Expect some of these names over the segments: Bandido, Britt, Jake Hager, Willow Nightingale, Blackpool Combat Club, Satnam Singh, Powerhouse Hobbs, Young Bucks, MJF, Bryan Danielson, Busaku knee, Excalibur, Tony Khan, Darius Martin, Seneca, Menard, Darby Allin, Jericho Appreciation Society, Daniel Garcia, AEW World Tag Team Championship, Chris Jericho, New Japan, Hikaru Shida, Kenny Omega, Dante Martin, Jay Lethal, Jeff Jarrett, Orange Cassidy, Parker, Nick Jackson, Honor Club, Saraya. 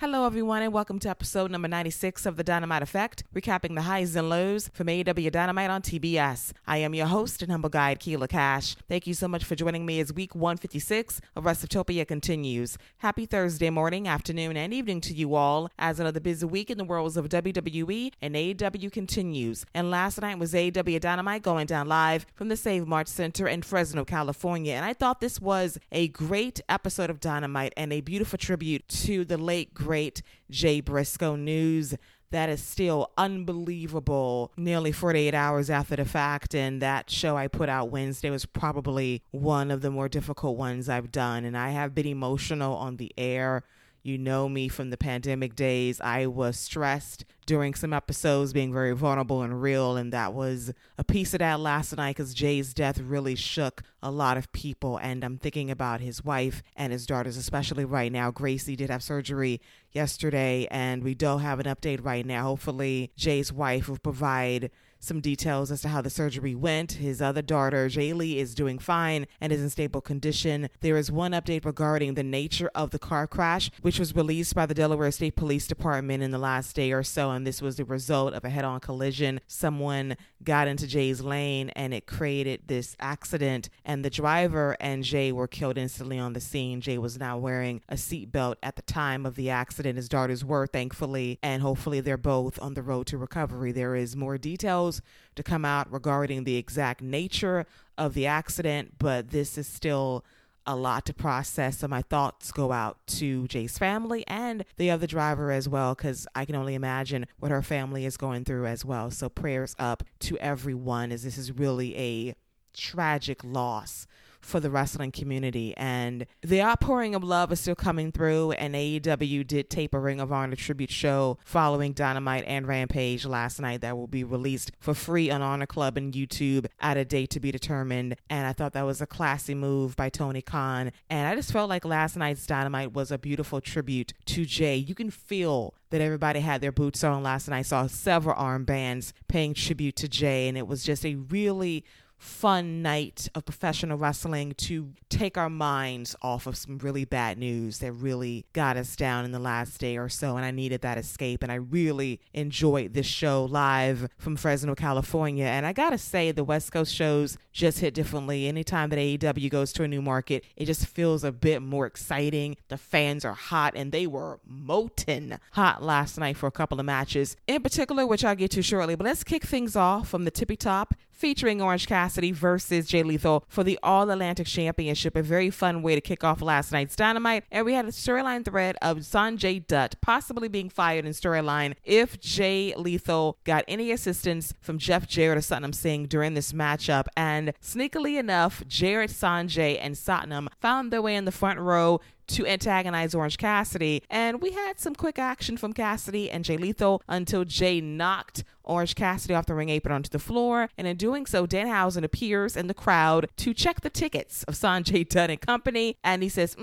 Hello, everyone, and welcome to episode number 96 of The Dynamite Effect, recapping the highs and lows from AEW Dynamite on TBS. I am your host and humble guide, Keela Cash. Thank you so much for joining me as week 156 of WrestleTopia continues. Happy Thursday morning, afternoon, and evening to you all, as another busy week in the worlds of WWE and AEW continues. And last night was AEW Dynamite going down live from the Save Mart Center in Fresno, California. And I thought this was a great episode of Dynamite and a beautiful tribute to the late great Jay Briscoe news that is still unbelievable nearly 48 hours after the fact, and that show I put out Wednesday was probably one of the more difficult ones I've done, and I have been emotional on the air. You know me from the pandemic days. I was stressed during some episodes, being very vulnerable and real, and that was a piece of that last night because Jay's death really shook a lot of people, and I'm thinking about his wife and his daughters, especially right now. Gracie did have surgery yesterday, and we don't have an update right now. Hopefully, Jay's wife will provide some details as to how the surgery went. His other daughter, Jaylee, is doing fine and is in stable condition. There is one update regarding the nature of the car crash, which was released by the Delaware State Police Department in the last day or so, and this was the result of a head-on collision. Someone got into Jay's lane, and it created this accident, and the driver and Jay were killed instantly on the scene. Jay was not wearing a seatbelt at the time of the accident. His daughters were, thankfully, and hopefully they're both on the road to recovery. There is more details to come out regarding the exact nature of the accident, but this is still a lot to process. So my thoughts go out to Jay's family and the other driver as well, because I can only imagine what her family is going through as well. So prayers up to everyone, as this is really a tragic loss for the wrestling community, and the outpouring of love is still coming through. And AEW did tape a Ring of Honor tribute show following Dynamite and Rampage last night that will be released for free on Honor Club and YouTube at a date to be determined. And I thought that was a classy move by Tony Khan. And I just felt like last night's Dynamite was a beautiful tribute to Jay. You can feel that everybody had their boots on last night. I saw several armbands paying tribute to Jay, and it was just a really fun night of professional wrestling to take our minds off of some really bad news that really got us down in the last day or so, and I needed that escape, and I really enjoyed this show live from Fresno, California. And I gotta say, the West Coast shows just hit differently. Anytime that AEW goes to a new market, it just feels a bit more exciting. The fans are hot, and they were molten hot last night for a couple of matches in particular, which I'll get to shortly. But let's kick things off from the tippy top, featuring Orange Cassidy versus Jay Lethal for the All-Atlantic Championship. A very fun way to kick off last night's Dynamite. And we had a storyline thread of Sanjay Dutt possibly being fired in storyline if Jay Lethal got any assistance from Jeff Jarrett or Satnam Singh during this matchup. And sneakily enough, Jarrett, Sanjay, and Satnam found their way in the front row to antagonize Orange Cassidy. And we had some quick action from Cassidy and Jay Lethal until Jay knocked Orange Cassidy off the ring apron onto the floor. And in doing so, Danhausen appears in the crowd to check the tickets of Sanjay Dutt and company. And he says,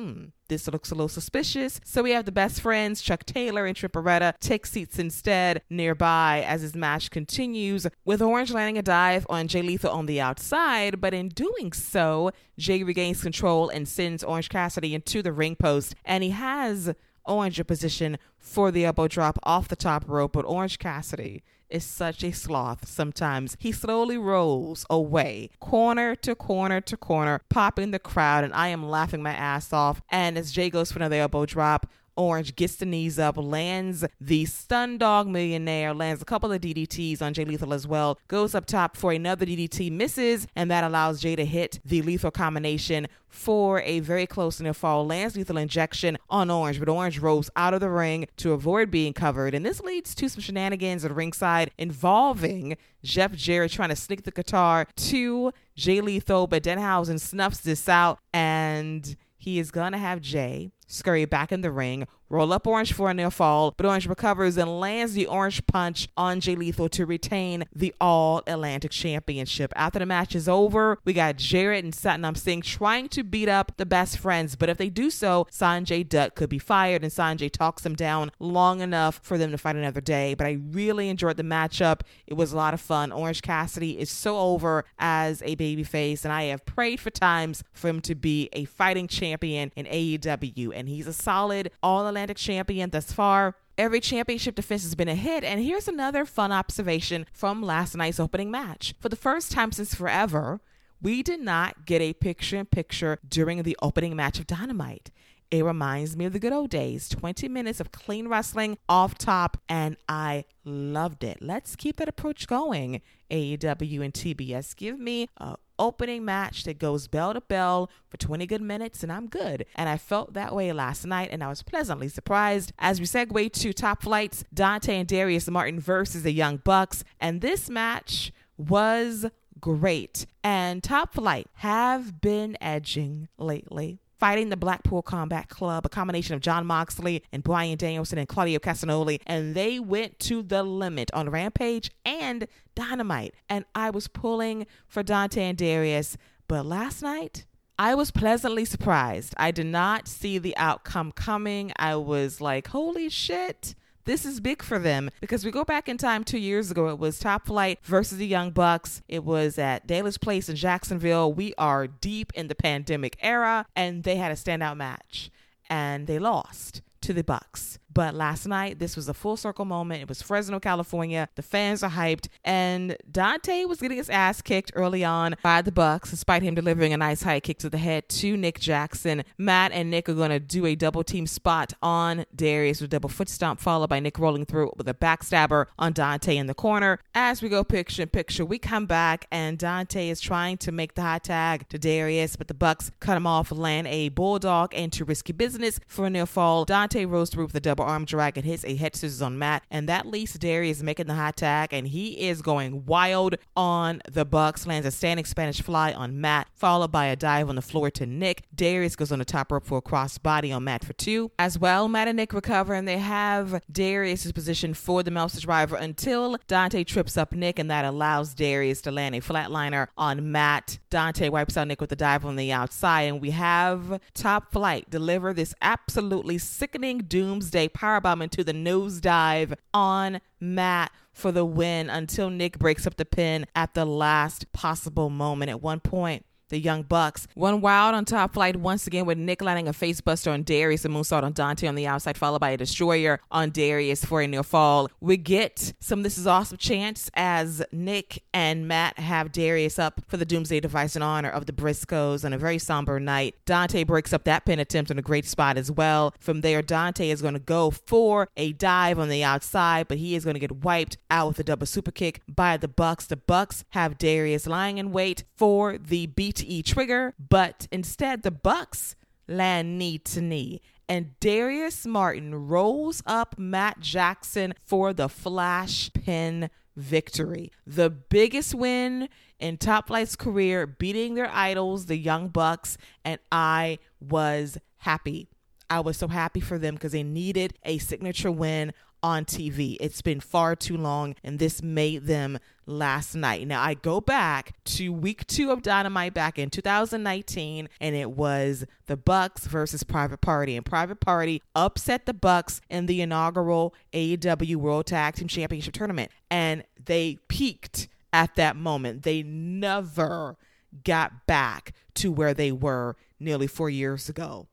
this looks a little suspicious. So we have the best friends, Chuck Taylor and Triparetta, take seats instead nearby as his match continues, with Orange landing a dive on Jay Lethal on the outside. But in doing so, Jay regains control and sends Orange Cassidy into the ring post. And he has Orange in position for the elbow drop off the top rope. But Orange Cassidy is such a sloth sometimes. He slowly rolls away, corner to corner to corner, popping the crowd, and I am laughing my ass off. And as Jay goes for another elbow drop, Orange gets the knees up, lands the Stun Dog Millionaire, lands a couple of DDTs on Jay Lethal as well, goes up top for another DDT, misses, and that allows Jay to hit the Lethal combination for a very close near fall, lands Lethal injection on Orange, but Orange rolls out of the ring to avoid being covered, and this leads to some shenanigans at ringside involving Jeff Jarrett trying to sneak the guitar to Jay Lethal, but Danhausen snuffs this out, and he is gonna have Jay scurry back in the ring, roll up Orange for a near fall, but Orange recovers and lands the Orange Punch on Jay Lethal to retain the All-Atlantic Championship. After the match is over, we got Jarrett and Satnam Singh trying to beat up the best friends, but if they do so, Sanjay Dutt could be fired, and Sanjay talks them down long enough for them to fight another day. But I really enjoyed the matchup. It was a lot of fun. Orange Cassidy is so over as a babyface, and I have prayed for times for him to be a fighting champion in AEW, and he's a solid All-Atlantic All-Atlantic champion thus far. Every championship defense has been a hit, and here's another fun observation from last night's opening match. For the first time since forever, we did not get a picture-in-picture during the opening match of Dynamite. It reminds me of the good old days, 20 minutes of clean wrestling off top, and I loved it. Let's keep that approach going, AEW and TBS. Give me a opening match that goes bell to bell for 20 good minutes and I'm good. And I felt that way last night and I was pleasantly surprised. As we segue to Top Flights, Dante and Darius Martin versus the Young Bucks. And this match was great. And Top Flight have been edging lately. Fighting the Blackpool Combat Club, a combination of Jon Moxley and Bryan Danielson and Claudio Castagnoli, and they went to the limit on Rampage and Dynamite. And I was pulling for Dante and Darius, but last night I was pleasantly surprised. I did not see the outcome coming. I was like, holy shit. This is big for them because we go back in time 2 years ago. It was Top Flight versus the Young Bucks. It was at Daly's Place in Jacksonville. We are deep in the pandemic era and they had a standout match and they lost to the Bucks. But last night, this was a full circle moment. It was Fresno, California. The fans are hyped. And Dante was getting his ass kicked early on by the Bucks, despite him delivering a nice high kick to the head to Nick Jackson. Matt and Nick are going to do a double team spot on Darius with a double foot stomp, followed by Nick rolling through with a backstabber on Dante in the corner. As we go picture in picture, we come back and Dante is trying to make the high tag to Darius, but the Bucks cut him off, land a bulldog into risky business for a near fall. Dante rolls through with a double arm drag and hits a head scissors on Matt, and that leads to Darius making the high tag, and he is going wild on the Bucks. Lands a standing Spanish fly on Matt, followed by a dive on the floor to Nick. Darius goes on the top rope for a cross body on Matt for two as well. Matt and Nick recover, and they have Darius's position for the Meltzer driver until Dante trips up Nick, and that allows Darius to land a flatliner on Matt. Dante wipes out Nick with a dive on the outside, and we have Top Flight deliver this absolutely sickening doomsday powerbomb into the nosedive on Matt for the win until Nick breaks up the pin at the last possible moment. At one point, the Young Bucks went wild on Top Flight once again with Nick landing a facebuster on Darius, a moonsault on Dante on the outside, followed by a destroyer on Darius for a near fall. We get some This Is Awesome chants as Nick and Matt have Darius up for the Doomsday Device in honor of the Briscoes on a very somber night. Dante breaks up that pin attempt in a great spot as well. From there, Dante is going to go for a dive on the outside, but he is going to get wiped out with a double super kick by the Bucks. The Bucks have Darius lying in wait for the BT trigger, but instead the Bucks land knee to knee and Darius Martin rolls up Matt Jackson for the flash pin victory. The biggest win in Top Flight's career, beating their idols, the Young Bucks, and I was happy. I was so happy for them because they needed a signature win on TV. It's been far too long, and this made them last night. Now, I go back to week 2 of Dynamite back in 2019, and it was the Bucks versus Private Party, and Private Party upset the Bucks in the inaugural AEW World Tag Team Championship Tournament, and they peaked at that moment. They never got back to where they were nearly 4 years ago.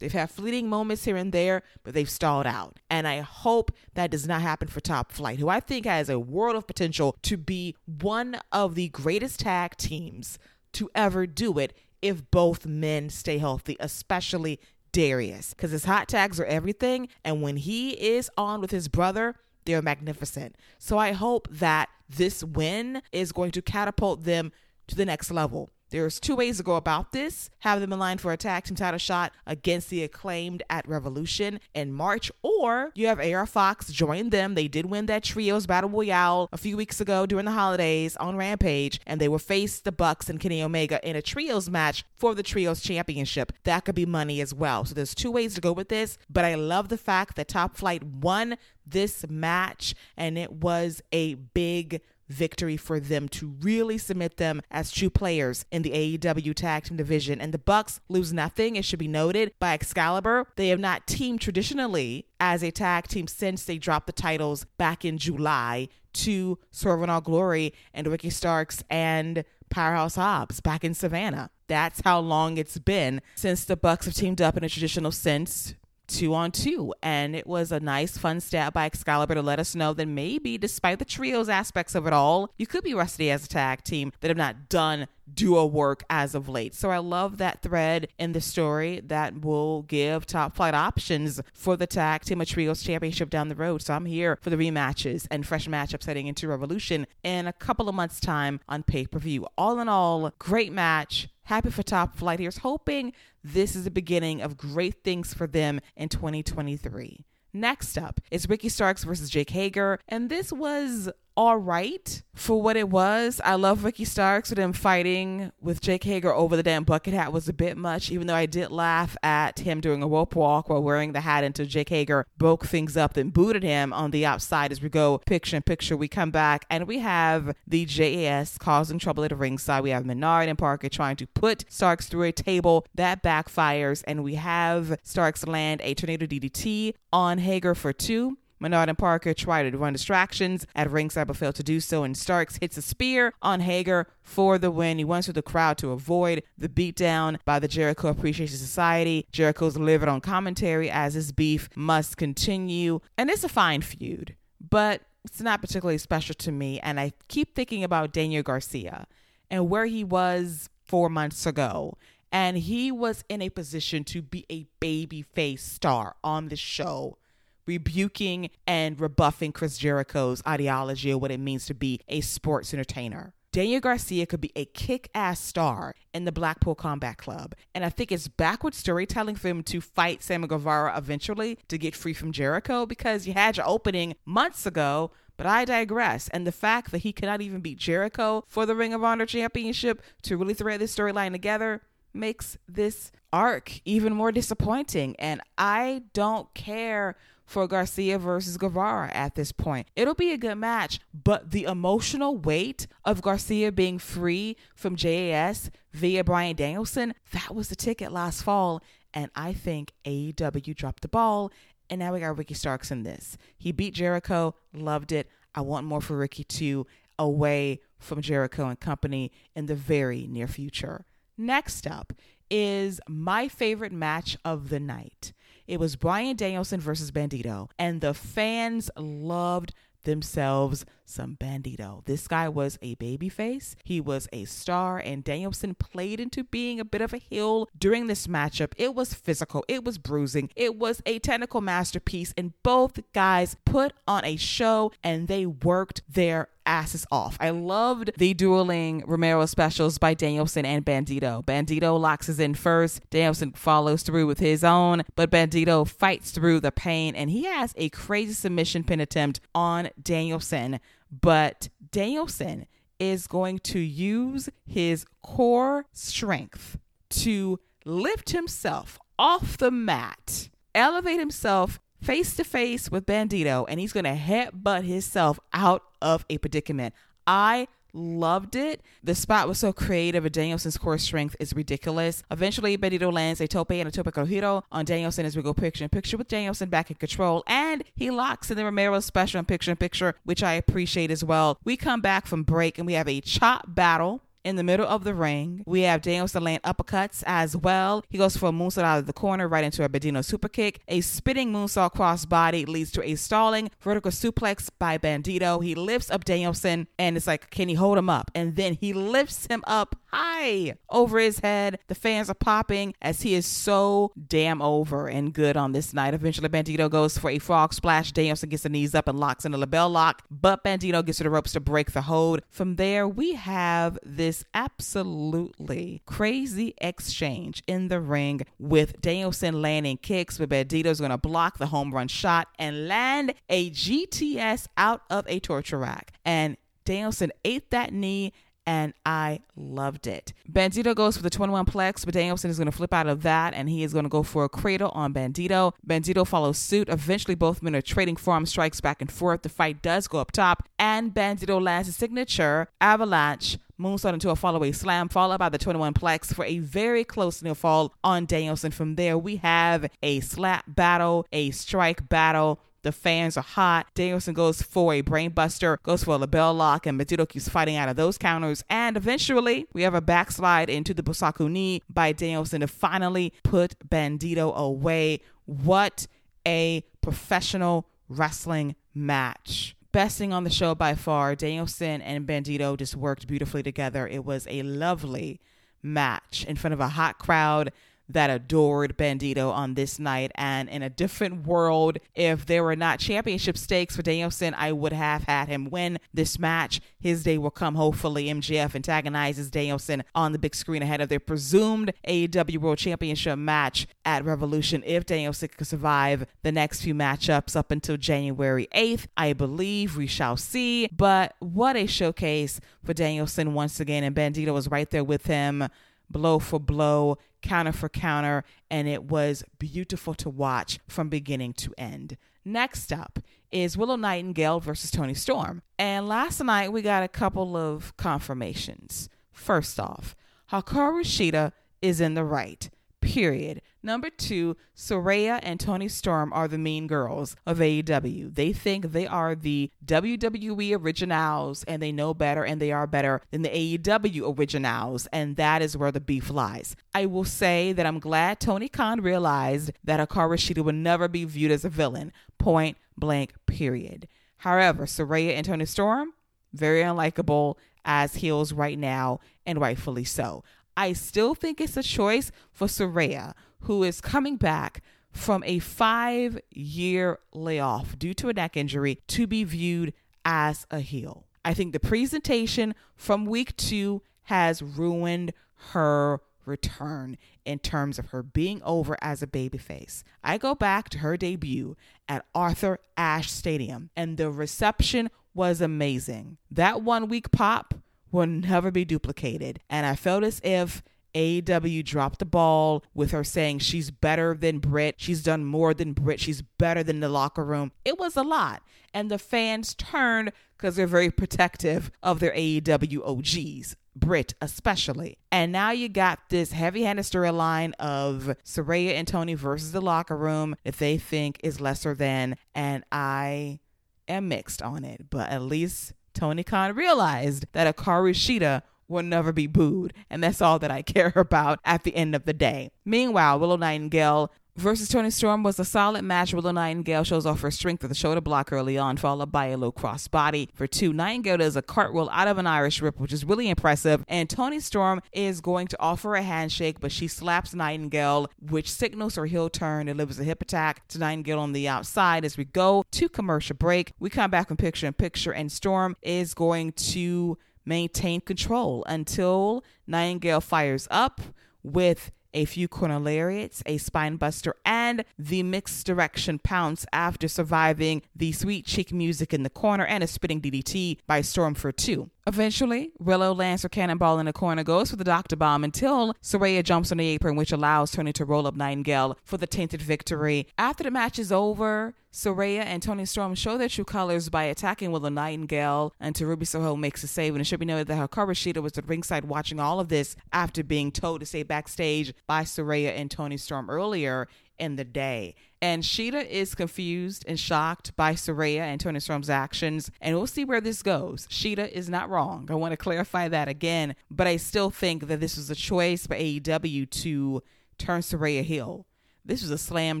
They've had fleeting moments here and there, but they've stalled out. And I hope that does not happen for Top Flight, who I think has a world of potential to be one of the greatest tag teams to ever do it if both men stay healthy, especially Darius, because his hot tags are everything. And when he is on with his brother, they're magnificent. So I hope that this win is going to catapult them to the next level. There's 2 ways to go about this. Have them in line for a tag team title shot against the Acclaimed at Revolution in March, or you have AR Fox join them. They did win that Trios Battle Royale a few weeks ago during the holidays on Rampage, and they will face the Bucks and Kenny Omega in a Trios match for the Trios Championship. That could be money as well. So there's 2 ways to go with this, but I love the fact that Top Flight won this match, and it was a big victory for them to really submit them as true players in the AEW tag team division. And the Bucks lose nothing, it should be noted, by Excalibur. They have not teamed traditionally as a tag team since they dropped the titles back in July to Swerve in All Glory and Ricky Starks and Powerhouse Hobbs back in Savannah. That's how long it's been since the Bucks have teamed up in a traditional sense 2-on-2, and it was a nice fun stab by Excalibur to let us know that maybe, despite the trios aspects of it all, you could be rusty as a tag team that have not done duo work as of late. So I love that thread in the story that will give top flight options for the tag team or trios championship down the road. So I'm here for the rematches and fresh matchups heading into Revolution in a couple of months time on pay-per-view. All in all, great match. Happy for Top Flight. Here's hoping this is the beginning of great things for them in 2023. Next up is Ricky Starks versus Jake Hager. And this was all right for what it was. I love Ricky Starks, but him fighting with Jake Hager over the damn bucket hat was a bit much, even though I did laugh at him doing a rope walk while wearing the hat until Jake Hager broke things up and booted him on the outside. As we go picture in picture, we come back and we have the JAS causing trouble at the ringside. We have Menard and Parker trying to put Starks through a table. That backfires, and we have Starks land a tornado DDT on Hager for 2. Menard and Parker try to run distractions at ringside but fail to do so, and Starks hits a spear on Hager for the win. He runs through the crowd to avoid the beatdown by the Jericho Appreciation Society. Jericho's livid on commentary as his beef must continue, and it's a fine feud, but it's not particularly special to me. And I keep thinking about Daniel Garcia and where he was 4 months ago. And he was in a position to be a babyface star on the show, rebuking and rebuffing Chris Jericho's ideology of what it means to be a sports entertainer. Daniel Garcia could be a kick-ass star in the Blackpool Combat Club. And I think it's backward storytelling for him to fight Sammy Guevara eventually to get free from Jericho, because you had your opening months ago. But I digress. And the fact that he cannot even beat Jericho for the Ring of Honor Championship to really thread this storyline together makes this arc even more disappointing. And I don't care for Garcia versus Guevara at this point. It'll be a good match, but the emotional weight of Garcia being free from JAS via Bryan Danielson, that was the ticket last fall. And I think AEW dropped the ball. And now we got Ricky Starks in this. He beat Jericho, loved it. I want more for Ricky too, away from Jericho and company in the very near future. Next up is my favorite match of the night. It was Bryan Danielson versus Bandido, and the fans loved themselves some Bandido. This guy was a babyface. He was a star, and Danielson played into being a bit of a heel during this matchup. It was physical. It was bruising. It was a technical masterpiece, and both guys put on a show, and they worked their asses off. I loved the dueling Romero specials by Danielson and Bandido. Bandido locks us in first. Danielson follows through with his own, but Bandido fights through the pain, and he has a crazy submission pin attempt on Danielson. But Danielson is going to use his core strength to lift himself off the mat, elevate himself face to face with Bandido, and he's going to headbutt himself out of a predicament. I loved it. The spot was so creative, and Danielson's core strength is ridiculous. Eventually, Bandido lands a tope and a tope corrido on Danielson as we go picture in picture, with Danielson back in control, and he locks in the Romero special in picture, which I appreciate as well. We come back from break and we have a chop battle in the middle of the ring. We have Danielson land uppercuts as well. He goes for a moonsault out of the corner right into a Bandido superkick. A spinning moonsault crossbody leads to a stalling vertical suplex by Bandido. He lifts up Danielson, and it's like, can he hold him up? And then he lifts him up high over his head. The fans are popping as he is so damn over and good on this night. Eventually, Bandido goes for a frog splash. Danielson gets the knees up and locks in the label lock, but Bandido gets to the ropes to break the hold. From there, we have this absolutely crazy exchange in the ring with Danielson landing kicks, but Bandido's going to block the home run shot and land a GTS out of a torture rack. And Danielson ate that knee, and I loved it. Bandido goes for the 21 plex, but Danielson is going to flip out of that, and he is going to go for a cradle on Bandido. Bandido follows suit. Eventually, both men are trading forearm strikes back and forth. The fight does go up top, and Bandido lands his signature avalanche moonsault into a follow-away slam, followed by the 21 plex for a very close near fall on Danielson. From there, we have a slap battle, a strike battle. The fans are hot. Danielson goes for a brainbuster, goes for a label lock, and Bandido keeps fighting out of those counters. And eventually, we have a backslide into the Busaku knee by Danielson to finally put Bandido away What a professional wrestling match. Best thing on the show by far. Danielson and Bandido just worked beautifully together. It was a lovely match in front of a hot crowd that adored Bandido on this night. And in a different world, if there were not championship stakes for Danielson, I would have had him win this match. His day will come. Hopefully MJF antagonizes Danielson on the big screen ahead of their presumed AEW World Championship match at Revolution. If Danielson can survive the next few matchups up until January 8th, I believe we shall see. But what a showcase for Danielson once again. And Bandido was right there with him, blow for blow, counter for counter, and it was beautiful to watch from beginning to end. Next up is Willow Nightingale versus Toni Storm. And last night we got a couple of confirmations. First off, Hikaru Shida is in the right, period. Number two, Saraya and Toni Storm are the mean girls of AEW. They think they are the WWE originals and they know better and they are better than the AEW originals. And that is where the beef lies. I will say that I'm glad Tony Khan realized that Hikaru Shida would never be viewed as a villain. Point blank, period. However, Saraya and Toni Storm, very unlikable as heels right now, and rightfully so. I still think it's a choice for Saraya, who is coming back from a 5-year layoff due to a neck injury, to be viewed as a heel. I think the presentation from week 2 has ruined her return in terms of her being over as a babyface. I go back to her debut at Arthur Ashe Stadium, and the reception was amazing. That 1 week pop will never be duplicated, and I felt as if AEW dropped the ball with her saying she's better than Britt, she's done more than Britt, she's better than the locker room. It was a lot, and the fans turned because they're very protective of their AEW OGs, Britt especially. And now you got this heavy-handed storyline of Saraya and Toni versus the locker room that they think is lesser than, and I am mixed on it. But at least Tony Khan realized that Hikaru Shida will never be booed, and that's all that I care about at the end of the day. Meanwhile, Willow Nightingale versus Toni Storm was a solid match. Willow Nightingale shows off her strength with a shoulder block early on, followed by a low crossbody for two. Nightingale does a cartwheel out of an Irish whip, which is really impressive, and Toni Storm is going to offer a handshake, but she slaps Nightingale, which signals her heel turn. It delivers a hip attack to Nightingale on the outside. As we go to commercial break, we come back from picture-in-picture, and Storm is going to maintain control until Nightingale fires up with a few corner lariats, a spine buster, and the mixed direction pounce after surviving the sweet cheek music in the corner and a spitting DDT by Storm for two. Eventually, Willow lands her cannonball in the corner, goes for the Doctor Bomb until Saraya jumps on the apron, which allows Toni to roll up Nightingale for the tainted victory. After the match is over, Saraya and Toni Storm show their true colors by attacking Willow Nightingale until Ruby Soho makes a save. And it should be noted that Hikaru Shida was at ringside watching all of this after being told to stay backstage by Saraya and Toni Storm earlier in the day. And Shida is confused and shocked by Saraya and Toni Storm's actions, and we'll see where this goes. Shida is not wrong. I want to clarify that again, but I still think that this was a choice for AEW to turn Saraya heel. This was a slam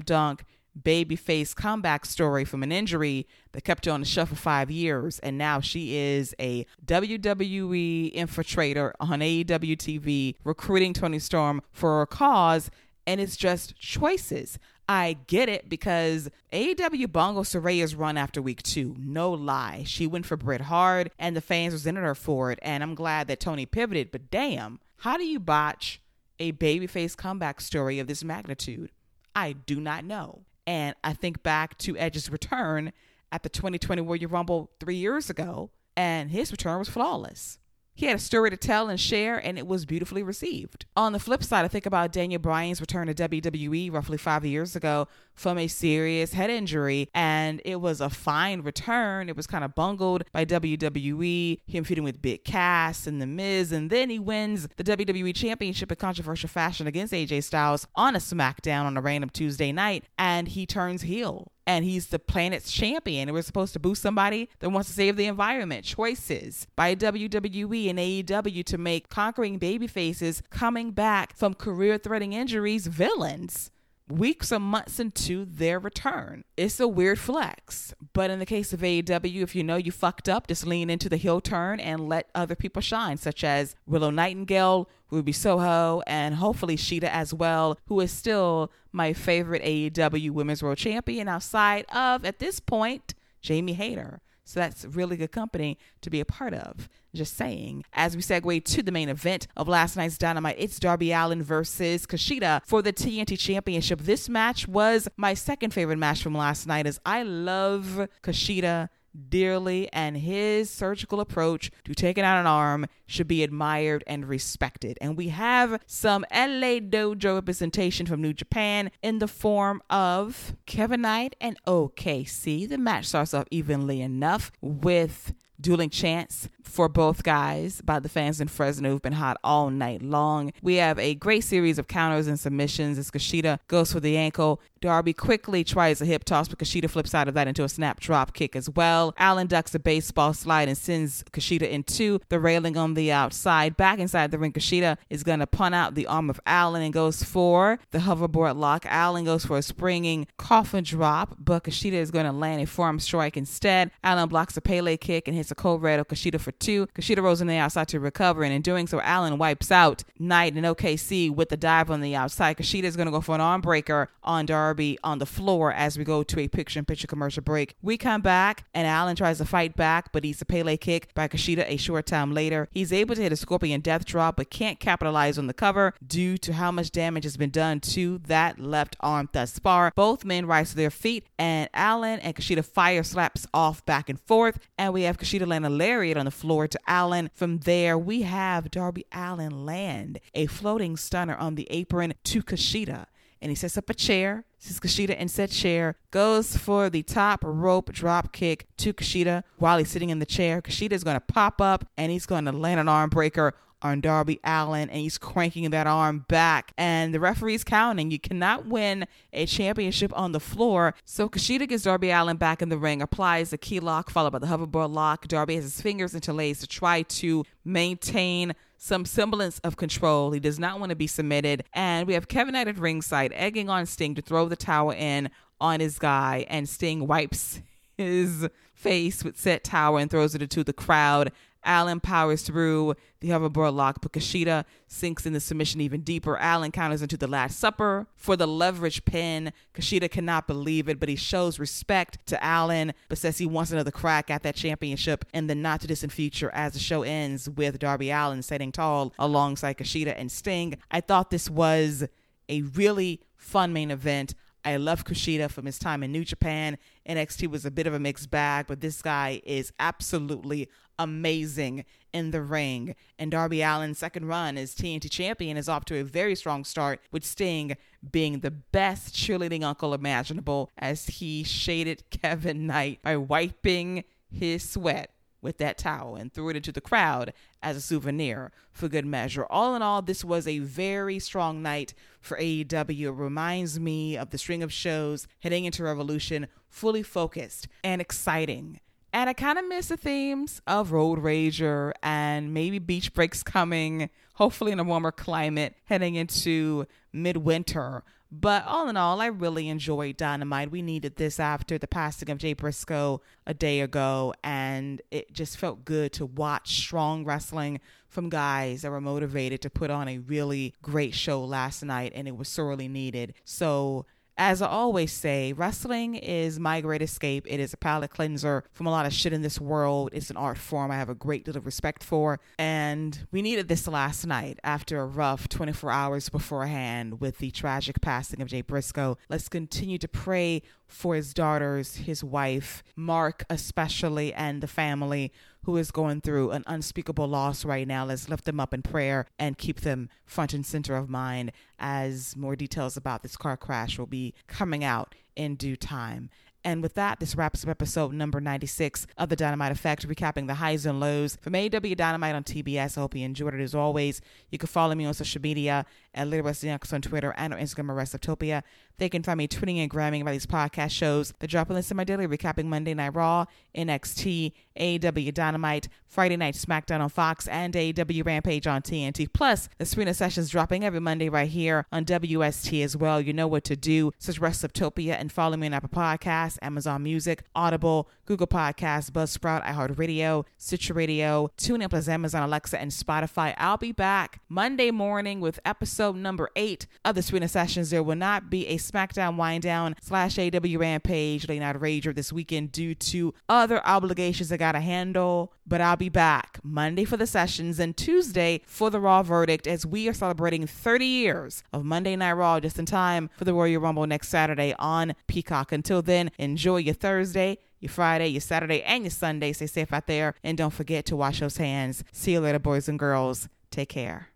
dunk babyface comeback story from an injury that kept her on the shelf for 5 years, and now she is a WWE infiltrator on AEW TV, recruiting Toni Storm for her cause, and it's just choices. I get it, because AEW bungled Saraya's run after week 2. No lie. She went for Britt hard, and the fans resented her for it, and I'm glad that Toni pivoted, but damn, how do you botch a babyface comeback story of this magnitude? I do not know. And I think back to Edge's return at the 2020 Royal Rumble 3 years ago, and his return was flawless. He had a story to tell and share, and it was beautifully received. On the flip side, I think about Daniel Bryan's return to WWE roughly 5 years ago from a serious head injury, and it was a fine return. It was kind of bungled by WWE, him feuding with Big Cass and The Miz, and then he wins the WWE Championship in controversial fashion against AJ Styles on a SmackDown on a random Tuesday night, and he turns heel. And he's the planet's champion. And we're supposed to boost somebody that wants to save the environment. Choices by WWE and AEW to make conquering babyfaces coming back from career-threatening injuries villains. weeks or months into their return. It's a weird flex. But in the case of AEW, if you know you fucked up, just lean into the heel turn and let other people shine, such as Willow Nightingale, Ruby Soho, and hopefully Shida as well, who is still my favorite AEW Women's World Champion outside of, at this point, Jamie Hayter. So that's really good company to be a part of. Just saying. As we segue to the main event of last night's Dynamite, it's Darby Allin versus Kushida for the TNT Championship. This match was my second favorite match from last night, as I love Kushida dearly, and his surgical approach to taking out an arm should be admired and respected. And we have some LA Dojo representation from New Japan in the form of Kevin Knight and OKC. The match starts off evenly enough with dueling chants for both guys by the fans in Fresno who've been hot all night long. We have a great series of counters and submissions as Kushida goes for the ankle. Darby quickly tries a hip toss, but Kushida flips out of that into a snap drop kick as well. Allin ducks a baseball slide and sends Kushida into the railing on the outside. Back inside the ring, Kushida is going to punt out the arm of Allin and goes for the hoverboard lock. Allin goes for a springing coffin drop, but Kushida is going to land a forearm strike instead. Allin blocks a Pele kick and hits a cold red of Kushida for two. Kushida rolls in the outside to recover, and in doing so, Allin wipes out Knight and OKC with the dive on the outside. Kushida is going to go for an arm breaker on Darby on the floor as we go to a picture-in-picture commercial break. We come back, and Allin tries to fight back, but eats a Pele kick by Kushida a short time later. He's able to hit a Scorpion Death Drop, but can't capitalize on the cover due to how much damage has been done to that left arm thus far. Both men rise to their feet, and Allin and Kushida fire slaps off back and forth, and we have Kushida land a lariat on the floor to Allin. From there, we have Darby Allin land a floating stunner on the apron to Kushida, and he sets up a chair. This is Kushida in said chair, goes for the top rope drop kick to Kushida while he's sitting in the chair. Kushida is going to pop up, and he's going to land an arm breaker on Darby Allin, and he's cranking that arm back, and the referee's counting. You cannot win a championship on the floor. So Kushida gets Darby Allin back in the ring, applies the key lock followed by the hoverboard lock. Darby has his fingers interlaced to try to maintain some semblance of control. He does not want to be submitted, and we have Kevin Knight at ringside egging on Sting to throw the towel in on his guy, and Sting wipes his face with said towel and throws it into the crowd. Allin powers through the hoverboard lock, but Kushida sinks in the submission even deeper. Allin counters into the Last Supper for the leverage pin. Kushida cannot believe it, but he shows respect to Allin, but says he wants another crack at that championship in the not-too-distant future, as the show ends with Darby Allin standing tall alongside Kushida and Sting. I thought this was a really fun main event. I love Kushida from his time in New Japan. NXT was a bit of a mixed bag, but this guy is absolutely amazing in the ring. And Darby Allin's second run as TNT champion is off to a very strong start, with Sting being the best cheerleading uncle imaginable as he shaded Kevin Knight by wiping his sweat with that towel and threw it into the crowd as a souvenir for good measure. All in all, this was a very strong night for AEW. It reminds me of the string of shows heading into Revolution, fully focused and exciting. And I kind of miss the themes of Road Rager and maybe beach breaks coming, hopefully in a warmer climate heading into midwinter. But all in all, I really enjoyed Dynamite. We needed this after the passing of Jay Briscoe a day ago, and it just felt good to watch strong wrestling from guys that were motivated to put on a really great show last night, and it was sorely needed. So as I always say, wrestling is my great escape. It is a palate cleanser from a lot of shit in this world. It's an art form I have a great deal of respect for. And we needed this last night after a rough 24 hours beforehand with the tragic passing of Jay Briscoe. Let's continue to pray for his daughters, his wife, Mark especially, and the family who is going through an unspeakable loss right now. Let's lift them up in prayer and keep them front and center of mind as more details about this car crash will be coming out in due time. And with that, this wraps up episode number 96 of The Dynamite Effect, recapping the highs and lows from AEW Dynamite on TBS. I hope you enjoyed it as always. You can follow me on social media at Later Wrestling Yanks on Twitter and on Instagram at WrestleTopia. They can find me tweeting and grabbing about these podcast shows. The Drop-In List of my daily recapping Monday Night Raw, NXT, AEW Dynamite, Friday Night SmackDown on Fox, and AEW Rampage on TNT. Plus, the Serena Sessions dropping every Monday right here on WST as well. You know what to do. Search WrestleTopia and follow me on Apple Podcasts, Amazon Music, Audible, Google Podcasts, Buzzsprout, iHeartRadio, Stitcher Radio, TuneIn Plus, Amazon Alexa, and Spotify. I'll be back Monday morning with episode number 8 of the Serena Sessions. There will not be a SmackDown Wind Down / AW Rampage Late Night Rager this weekend due to other obligations I gotta handle, but I'll be back Monday for the Sessions and Tuesday for the Raw Verdict, as we are celebrating 30 years of Monday Night Raw just in time for the Royal Rumble next Saturday on Peacock. Until then, enjoy your Thursday, your Friday, your Saturday, and your Sunday. Stay safe out there, and don't forget to wash those hands. See you later, boys and girls. Take care.